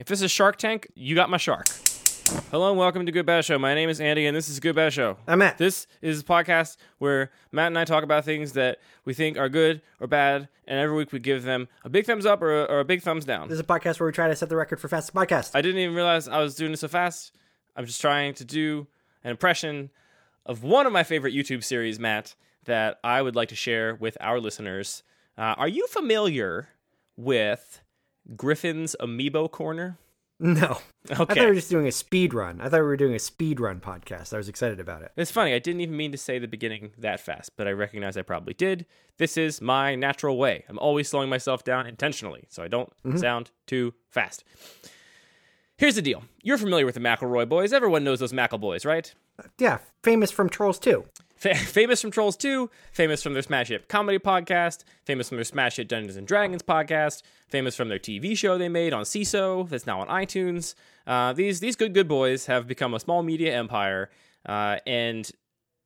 If this is Shark Tank, you got my shark. Hello and welcome to Good Bad Show. My name is Andy and this is Good Bad Show. I'm Matt. This is a podcast where Matt and I talk about things that we think are good or bad, and every week we give them a big thumbs up or a big thumbs down. This is a podcast where we try to set the record for fastest podcast. I didn't even realize I was doing this so fast. I'm just trying to do an impression of one of my favorite YouTube series, Matt, that I would like to share with our listeners. Are you familiar with Griffin's Amiibo Corner? No. Okay. I thought we were just doing a speed run. I thought we were doing a speed run podcast. I was excited about it. It's funny. I didn't even mean to say the beginning that fast, but I recognize I probably did. This is my natural way. I'm always slowing myself down intentionally, so I don't sound too fast. Here's the deal. You're familiar with the McElroy boys. Everyone knows those McEl boys, right? Yeah. Famous from Trolls 2. Famous from Trolls 2, famous from their Smash Hit comedy podcast, famous from their Smash Hit Dungeons and Dragons podcast, famous from their TV show they made on CISO that's now on iTunes. These good boys have become a small media empire, and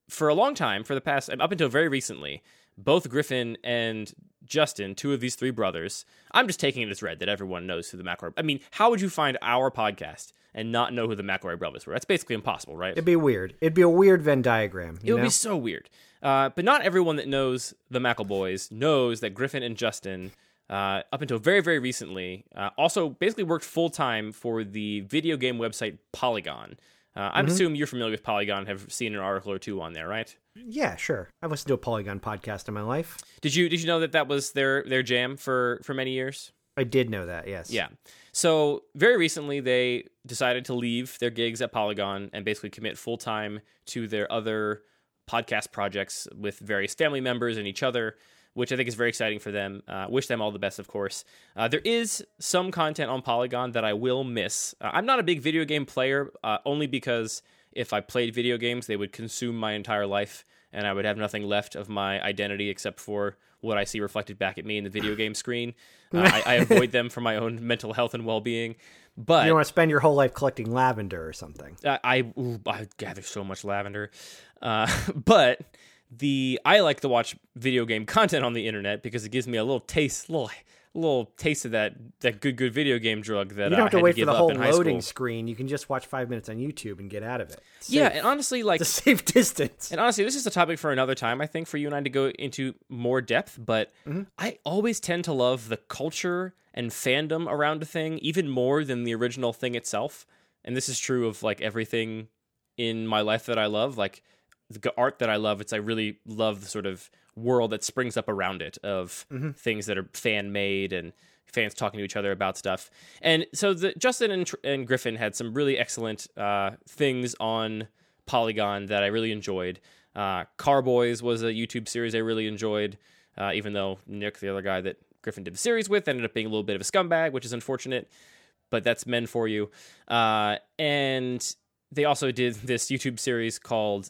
for a long time, for the past, up until very recently, both Griffin and Justin, two of these three brothers, I'm just taking it as read that everyone knows who the McElroy... I mean, how would you find our podcast and not know who the McElroy brothers were? That's basically impossible, right? It'd be weird. It'd be a weird Venn diagram. It would be so weird. But not everyone that knows the McElroy boys knows that Griffin and Justin, up until very, very recently, also basically worked full-time for the video game website Polygon. I assume you're familiar with Polygon, have seen an article or two on there, right? Yeah, sure. I've listened to a Polygon podcast in my life. Did you know that was their jam for many years? I did know that, yes. Yeah. So very recently, they decided to leave their gigs at Polygon and basically commit full-time to their other podcast projects with various family members and each other, which I think is very exciting for them. Wish them all the best, of course. There is some content on Polygon that I will miss. I'm not a big video game player, only because if I played video games, they would consume my entire life, and I would have nothing left of my identity except for what I see reflected back at me in the video game screen. I avoid them for my own mental health and well-being. But you don't want to spend your whole life collecting lavender or something. I gather so much lavender. But... I like to watch video game content on the internet because it gives me a little taste of that good video game drug that I had to give up. You don't have to wait for the whole loading screen. You can just watch 5 minutes on YouTube and get out of it. Safe. Yeah, and honestly, like... It's a safe distance. And honestly, this is a topic for another time, I think, for you and I to go into more depth, but I always tend to love the culture and fandom around a thing even more than the original thing itself. And this is true of, like, everything in my life that I love, like... the art that I love, I really love the sort of world that springs up around it of things that are fan-made and fans talking to each other about stuff. And so Justin and Griffin had some really excellent things on Polygon that I really enjoyed. Car Boys was a YouTube series I really enjoyed, even though Nick, the other guy that Griffin did the series with, ended up being a little bit of a scumbag, which is unfortunate, but that's men for you. And... they also did this YouTube series called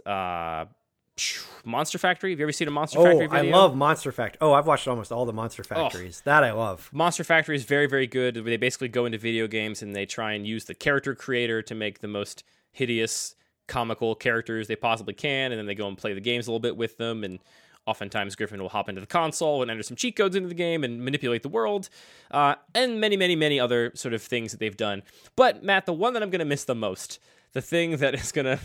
Monster Factory. Have you ever seen a Monster Factory video? I love Monster Factory. Oh, I've watched almost all the Monster Factories. Oh. That I love. Monster Factory is very, very good. They basically go into video games and they try and use the character creator to make the most hideous, comical characters they possibly can. And then they go and play the games a little bit with them. And oftentimes Griffin will hop into the console and enter some cheat codes into the game and manipulate the world. And many, many, many other sort of things that they've done. But, Matt, the one that I'm going to miss the most... the thing that is going to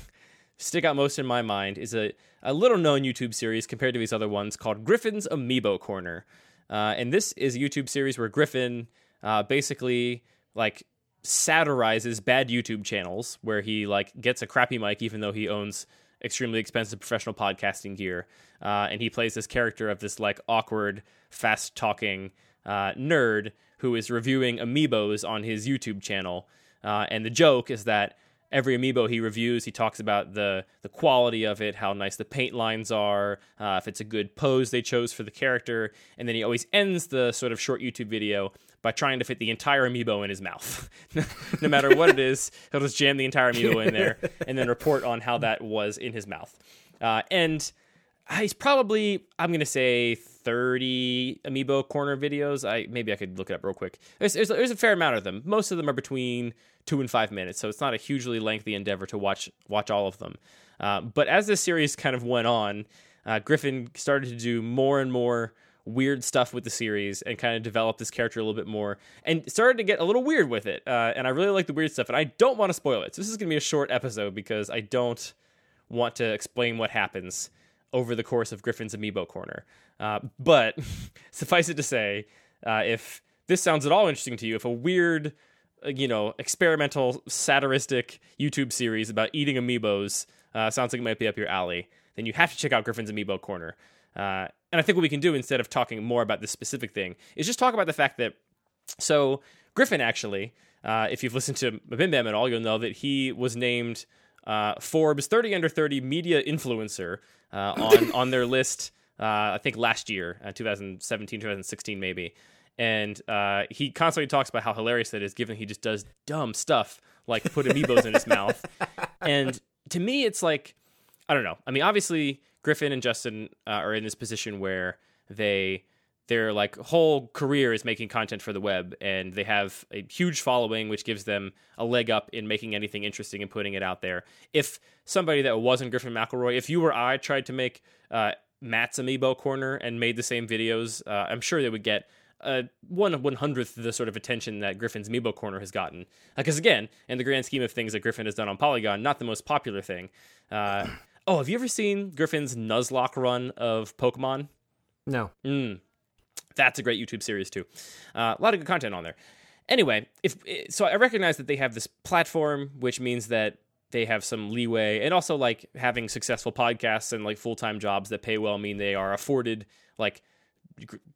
stick out most in my mind is a little-known YouTube series compared to these other ones called Griffin's Amiibo Corner. And this is a YouTube series where Griffin basically, like, satirizes bad YouTube channels where he, like, gets a crappy mic even though he owns extremely expensive professional podcasting gear. And he plays this character of this, like, awkward, fast-talking nerd who is reviewing Amiibos on his YouTube channel. And the joke is that every amiibo he reviews, he talks about the quality of it, how nice the paint lines are, if it's a good pose they chose for the character, and then he always ends the sort of short YouTube video by trying to fit the entire amiibo in his mouth. No matter what it is, he'll just jam the entire amiibo in there and then report on how that was in his mouth. And he's probably, I'm going to say, 30 Amiibo Corner videos. Maybe I could look it up real quick. There's a fair amount of them. Most of them are between 2 and 5 minutes, so it's not a hugely lengthy endeavor to watch all of them. But as this series kind of went on, Griffin started to do more and more weird stuff with the series and kind of developed this character a little bit more and started to get a little weird with it. And I really like the weird stuff, and I don't want to spoil it. So this is going to be a short episode because I don't want to explain what happens over the course of Griffin's Amiibo Corner. But suffice it to say, if this sounds at all interesting to you, if a weird, experimental, satiristic YouTube series about eating amiibos sounds like it might be up your alley, then you have to check out Griffin's Amiibo Corner. And I think what we can do, instead of talking more about this specific thing, is just talk about the fact that, so Griffin actually, if you've listened to Bim Bam at all, you'll know that he was named Forbes 30 Under 30 media influencer on their list, I think last year, 2017, 2016 maybe. And he constantly talks about how hilarious that is, given he just does dumb stuff like put amiibos in his mouth. And to me, it's like, I don't know. I mean, obviously, Griffin and Justin are in this position where their like whole career is making content for the web, and they have a huge following, which gives them a leg up in making anything interesting and putting it out there. If somebody that wasn't Griffin McElroy, if you or I tried to make Matt's Amiibo Corner and made the same videos, I'm sure they would get 1/100th the sort of attention that Griffin's Amiibo Corner has gotten, because again, in the grand scheme of things that Griffin has done on Polygon, not the most popular thing. Oh, have you ever seen Griffin's Nuzlocke run of Pokemon? No. That's a great YouTube series too. A lot of good content on there. Anyway, so I recognize that they have this platform, which means that they have some leeway, and also like having successful podcasts and like full-time jobs that pay well mean they are afforded, like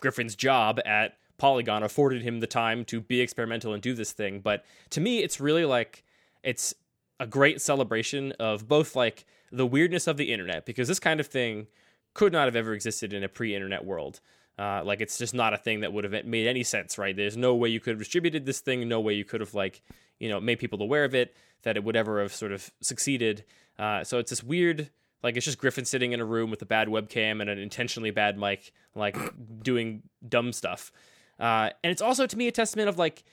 Griffin's job at Polygon afforded him the time to be experimental and do this thing. But to me, it's really like, it's a great celebration of both like the weirdness of the internet, because this kind of thing could not have ever existed in a pre-internet world. Like, it's just not a thing that would have made any sense, right? There's no way you could have distributed this thing, no way you could have like, made people aware of it, that it would ever have sort of succeeded. So it's this weird, like, it's just Griffin sitting in a room with a bad webcam and an intentionally bad mic, like, doing dumb stuff. And it's also, to me, a testament of, like,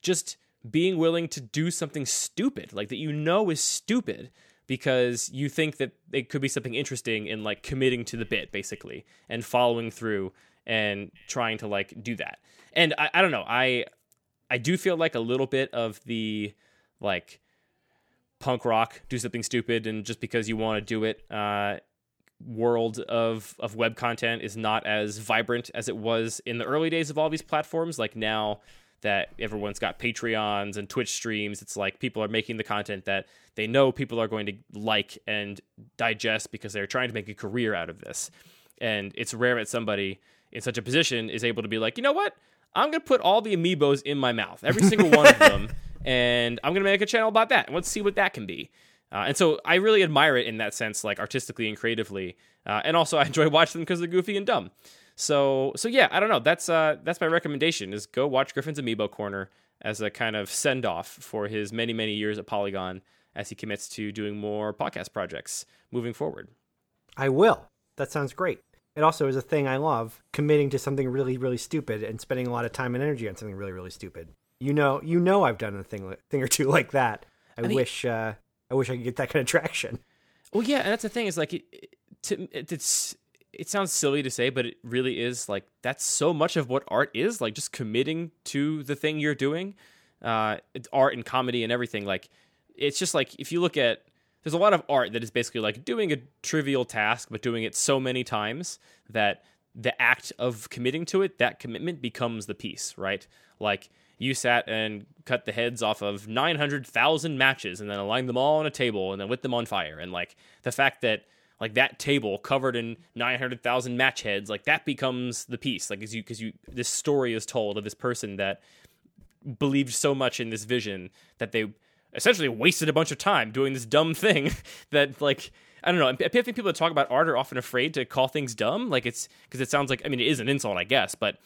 just being willing to do something stupid, like, that is stupid, because you think that it could be something interesting in, like, committing to the bit, basically, and following through and trying to, like, do that. And I don't know, I do feel like a little bit of the, like, punk rock, do something stupid, and just because you want to do it, world of web content is not as vibrant as it was in the early days of all these platforms. Like, now that everyone's got Patreons and Twitch streams, it's like people are making the content that they know people are going to like and digest, because they're trying to make a career out of this. And it's rare that somebody in such a position is able to be like, you know what? I'm going to put all the amiibos in my mouth, every single one of them. And I'm going to make a channel about that, and let's see what that can be. And so I really admire it in that sense, like artistically and creatively. And also I enjoy watching them because they're goofy and dumb. So yeah, I don't know. That's my recommendation, is go watch Griffin's Amiibo Corner as a kind of send-off for his many, many years at Polygon as he commits to doing more podcast projects moving forward. I will. That sounds great. It also is a thing I love, committing to something really, really stupid and spending a lot of time and energy on something really, really stupid. You know, I've done a thing or two like that. I wish I could get that kind of traction. Well, yeah, and that's the thing. Is like, it sounds silly to say, but it really is like, that's so much of what art is, like just committing to the thing you're doing. Art and comedy and everything. Like, it's just like, if you look at, there's a lot of art that is basically like doing a trivial task, but doing it so many times that the act of committing to it, that commitment becomes the piece, right? Like, you sat and cut the heads off of 900,000 matches and then aligned them all on a table and then lit them on fire. And, like, the fact that, like, that table covered in 900,000 match heads, like, that becomes the piece. Like, because this story is told of this person that believed so much in this vision that they essentially wasted a bunch of time doing this dumb thing that, like, I don't know. I think people that talk about art are often afraid to call things dumb. Like, it's because it sounds like, I mean, it is an insult, I guess, but,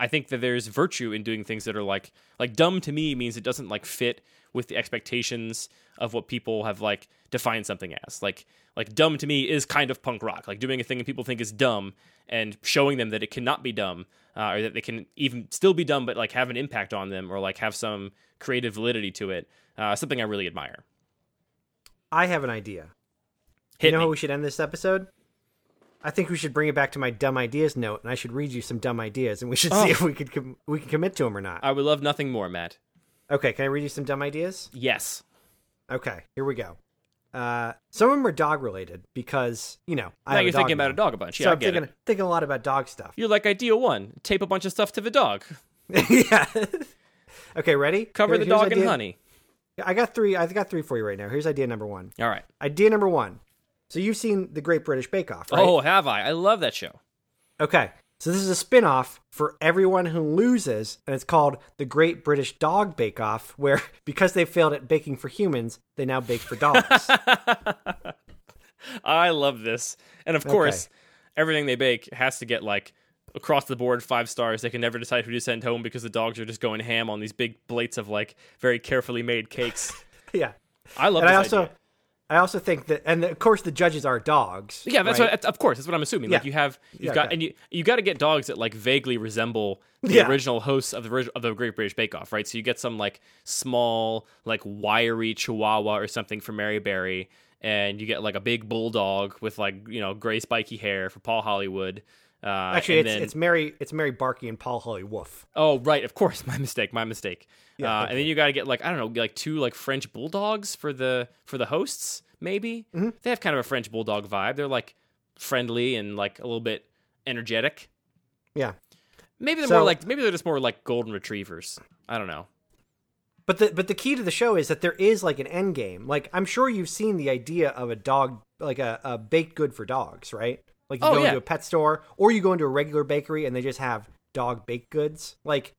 I think that there's virtue in doing things that are like dumb to me means it doesn't like fit with the expectations of what people have like defined something as. Like dumb to me is kind of punk rock, like doing a thing that people think is dumb and showing them that it cannot be dumb, or that they can even still be dumb, but like have an impact on them or like have some creative validity to it. Something I really admire. I have an idea. Hit me. How we should end this episode? I think we should bring it back to my dumb ideas note, and I should read you some dumb ideas, and we should see if we could we can commit to them or not. I would love nothing more, Matt. Okay, can I read you some dumb ideas? Yes. Okay, here we go. Some of them are dog related because, you know, I have a dog. Now you're thinking about a dog a bunch. Yeah, so I'm thinking a lot about dog stuff. You're like idea one, tape a bunch of stuff to the dog. Yeah. Okay, ready? Cover the dog in honey. I got three for you right now. Here's idea number one. All right. Idea number one. So you've seen The Great British Bake Off, right? Oh, have I? I love that show. Okay. So this is a spin-off for everyone who loses, and it's called The Great British Dog Bake Off, where because they failed at baking for humans, they now bake for dogs. I love this. And of course, everything they bake has to get like across the board 5 stars. They can never decide who to send home because the dogs are just going ham on these big plates of like very carefully made cakes. Yeah. I love this idea. I also think that, and of course, the judges are dogs. Yeah, that's right? Of course, that's what I'm assuming. Yeah. Like you've got to get dogs that like vaguely resemble the original hosts of the Great British Bake Off, right? So you get some like small, like wiry Chihuahua or something for Mary Berry, and you get like a big bulldog with like, you know, gray spiky hair for Paul Hollywood. Actually, it's Mary Barky and Paul Holly Wolf. Oh, right. Of course. My mistake. Yeah, and then you got to get like, I don't know, like 2 like French bulldogs for the hosts. Maybe they have kind of a French bulldog vibe. They're like friendly and like a little bit energetic. Yeah. Maybe they're just more like golden retrievers. I don't know. But the key to the show is that there is like an end game. Like I'm sure you've seen the idea of a dog, like a baked good for dogs, right? Like you go into a pet store or you go into a regular bakery and they just have dog baked goods. Like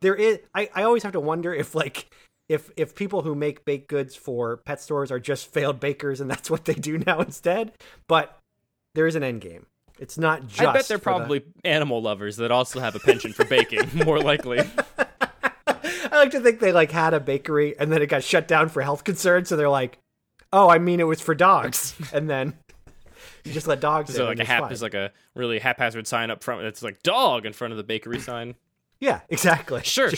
there is, I always have to wonder if like, if people who make baked goods for pet stores are just failed bakers and that's what they do now instead. But there is an end game. It's not just, I bet they're probably animal lovers that also have a penchant for baking, more likely. I like to think they like had a bakery and then it got shut down for health concerns. So they're like, oh, I mean, it was for dogs. And then you just let dogs in. So like there's like a really haphazard sign up front that's like dog in front of the bakery sign. Yeah, exactly. Sure.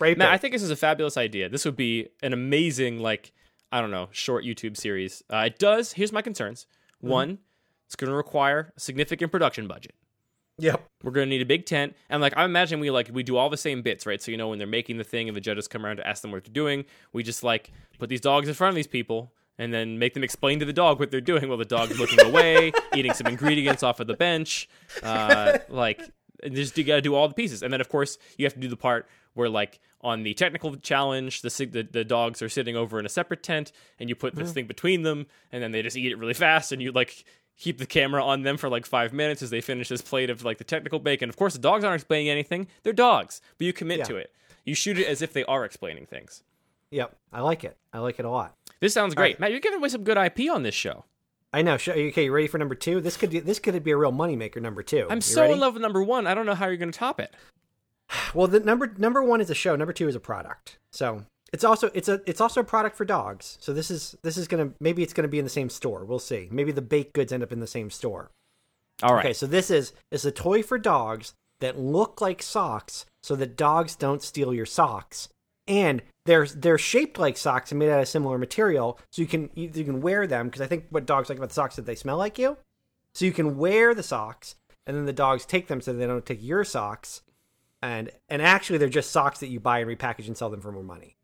Matt, I think this is a fabulous idea. This would be an amazing, like, I don't know, short YouTube series. It does. Here's my concerns. One, it's going to require a significant production budget. Yep. We're going to need a big tent. And like, I imagine we do all the same bits, right? So, you know, when they're making the thing and the judges come around to ask them what they're doing, we just like put these dogs in front of these people. And then make them explain to the dog what they're doing while the dog's looking away, eating some ingredients off of the bench. You got to do all the pieces. And then, of course, you have to do the part where, like, on the technical challenge, the dogs are sitting over in a separate tent, and you put this thing between them, and then they just eat it really fast, and you, like, keep the camera on them for, like, 5 minutes as they finish this plate of, like, the technical bacon. Of course, the dogs aren't explaining anything. They're dogs, but you commit to it. You shoot it as if they are explaining things. Yep. I like it. I like it a lot. This sounds great. Right. Matt, you're giving away some good IP on this show. I know. Okay, you ready for number 2? This could be a real moneymaker, number 2. I'm so in love with number 1. I don't know how you're going to top it. Well, the number 1 is a show. Number 2 is a product. So it's also a product for dogs. So this is going to, maybe it's going to be in the same store. We'll see. Maybe the baked goods end up in the same store. All right. Okay, so this is a toy for dogs that look like socks so that dogs don't steal your socks. And they're shaped like socks and made out of similar material, so you can wear them, because I think what dogs like about the socks is that they smell like you. So you can wear the socks, and then the dogs take them so they don't take your socks. And actually, they're just socks that you buy and repackage and sell them for more money.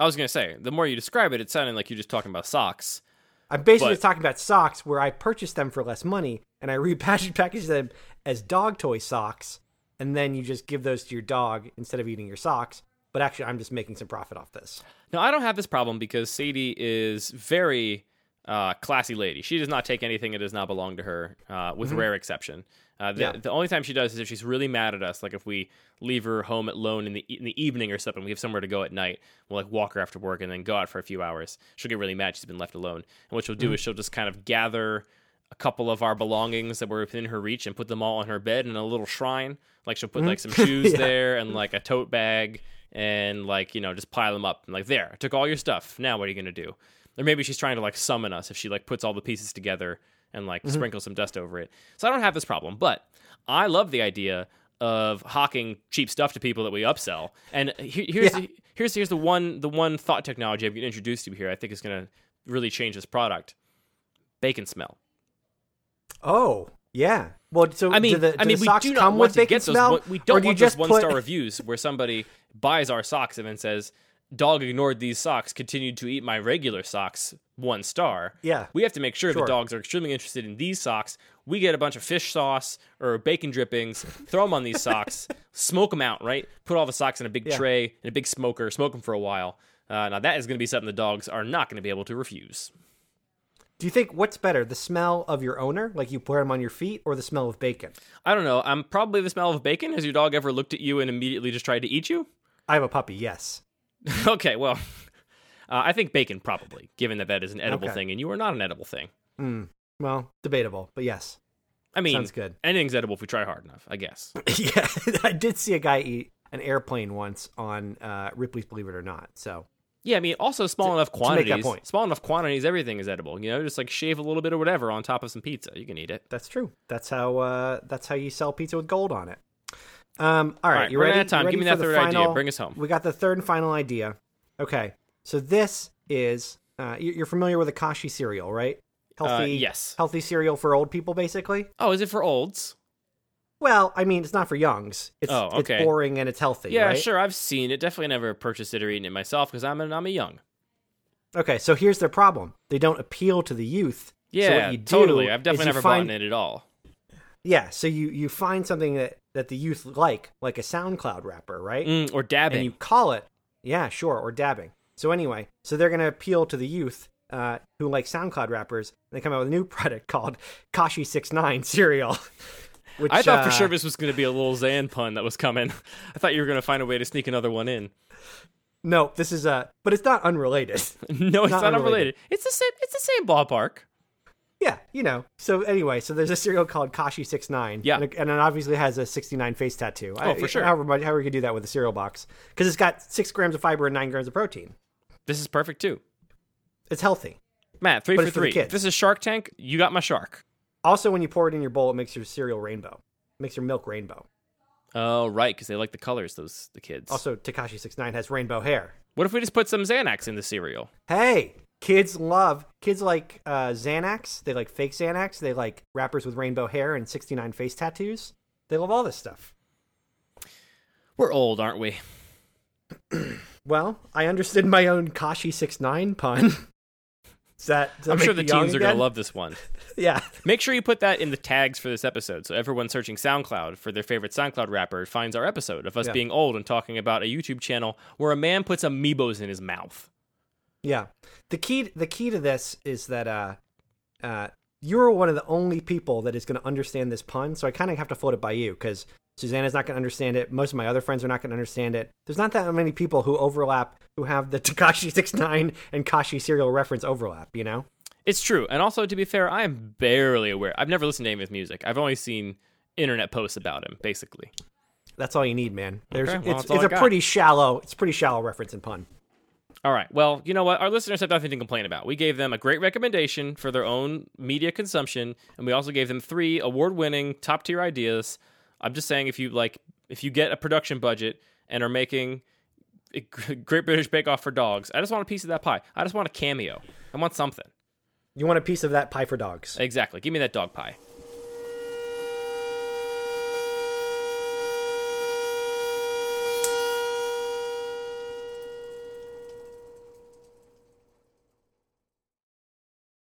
I was going to say, the more you describe it, it sounded like you're just talking about socks. I'm basically just talking about socks where I purchased them for less money, and I repackage them as dog toy socks, and then you just give those to your dog instead of eating your socks. But actually, I'm just making some profit off this. No, I don't have this problem because Sadie is very classy lady. She does not take anything that does not belong to her, with rare exception. The only time she does is if she's really mad at us. Like if we leave her home alone in the evening or something, we have somewhere to go at night. We'll like walk her after work and then go out for a few hours. She'll get really mad she's been left alone. And what she'll do is she'll just kind of gather a couple of our belongings that were within her reach and put them all on her bed in a little shrine. Like she'll put like some shoes there and like a tote bag. And, like, you know, just pile them up. And, like, there, I took all your stuff. Now what are you going to do? Or maybe she's trying to, like, summon us if she, like, puts all the pieces together and, like, sprinkles some dust over it. So I don't have this problem. But I love the idea of hawking cheap stuff to people that we upsell. And here's the one thought technology I've been introduced to here I think is going to really change this product. Bacon smell. Oh, Yeah. Well, so I mean, do we socks do not want to get those. We don't want just one-star reviews where somebody buys our socks and then says, "Dog ignored these socks, continued to eat my regular socks, 1 star." Yeah. We have to make sure the dogs are extremely interested in these socks. We get a bunch of fish sauce or bacon drippings, throw them on these socks, smoke them out, right? Put all the socks in a big tray, in a big smoker, smoke them for a while. Now, that is going to be something the dogs are not going to be able to refuse. Do you think what's better, the smell of your owner, like you put him on your feet, or the smell of bacon? I don't know. I'm probably the smell of bacon. Has your dog ever looked at you and immediately just tried to eat you? I have a puppy, yes. Okay, well, I think bacon probably, given that that is an edible thing and you are not an edible thing. Well, debatable, but yes. I mean, sounds good. Anything's edible if we try hard enough, I guess. Yeah, I did see a guy eat an airplane once on Ripley's Believe It or Not, so... Yeah, I mean, also small enough quantities, everything is edible. You know, just like shave a little bit or whatever on top of some pizza. You can eat it. That's true. That's how you sell pizza with gold on it. All right, you ready? We're out of time. Give me that third idea. Bring us home. We got the third and final idea. Okay, so this is, you're familiar with the Kashi cereal, right? Healthy cereal for old people, basically. Oh, is it for olds? Well, I mean, it's not for youngs. It's boring and it's healthy, right? Yeah, sure, I've seen it. Definitely never purchased it or eaten it myself because I'm a young. Okay, so here's their problem. They don't appeal to the youth. Yeah, so what you do totally. I've definitely never bought it at all. Yeah, so you find something that the youth like a SoundCloud rapper, right? Or dabbing. And you call it. Yeah, sure, or dabbing. So anyway, so they're going to appeal to the youth who like SoundCloud rappers, and they come out with a new product called Tekashi 6ix9ine cereal. Which, I thought for sure this was going to be a little Xan pun that was coming. I thought you were going to find a way to sneak another one in. No, this is but it's not unrelated. No, it's not unrelated. It's the same ballpark. Yeah, you know. So anyway, so there's a cereal called Kashi 6ix9ine. Yeah, and it obviously has a 69 face tattoo. Oh, for sure. How are we gonna do that with a cereal box? Because it's got 6 grams of fiber and 9 grams of protein. This is perfect too. It's healthy. Matt, 3 for 3. If this is Shark Tank, you got my shark. Also, when you pour it in your bowl, it makes your cereal rainbow. It makes your milk rainbow. Oh, right, because they like the colors, the kids. Also, Tekashi 6ix9ine has rainbow hair. What if we just put some Xanax in the cereal? Hey, kids like Xanax. They like fake Xanax. They like rappers with rainbow hair and 69 face tattoos. They love all this stuff. We're old, aren't we? Well, I understood my own Kashi 6ix9ine pun. I'm sure the teens are going to love this one. Yeah. Make sure you put that in the tags for this episode so everyone searching SoundCloud for their favorite SoundCloud rapper finds our episode of us being old and talking about a YouTube channel where a man puts amiibos in his mouth. Yeah. The key to this is that you're one of the only people that is going to understand this pun, so I kind of have to float it by you because Susanna's not going to understand it. Most of my other friends are not going to understand it. There's not that many people who overlap who have the Tekashi 6ix9ine and Kashi cereal reference overlap, you know? It's true. And also, to be fair, I am barely aware. I've never listened to any of his music. I've only seen internet posts about him, basically. That's all you need, man. It's pretty shallow reference and pun. All right. Well, you know what? Our listeners have nothing to complain about. We gave them a great recommendation for their own media consumption, and we also gave them 3 award-winning, top-tier ideas. I'm just saying, if you get a production budget and are making a Great British Bake Off for dogs, I just want a piece of that pie. I just want a cameo. I want something. You want a piece of that pie for dogs. Exactly. Give me that dog pie.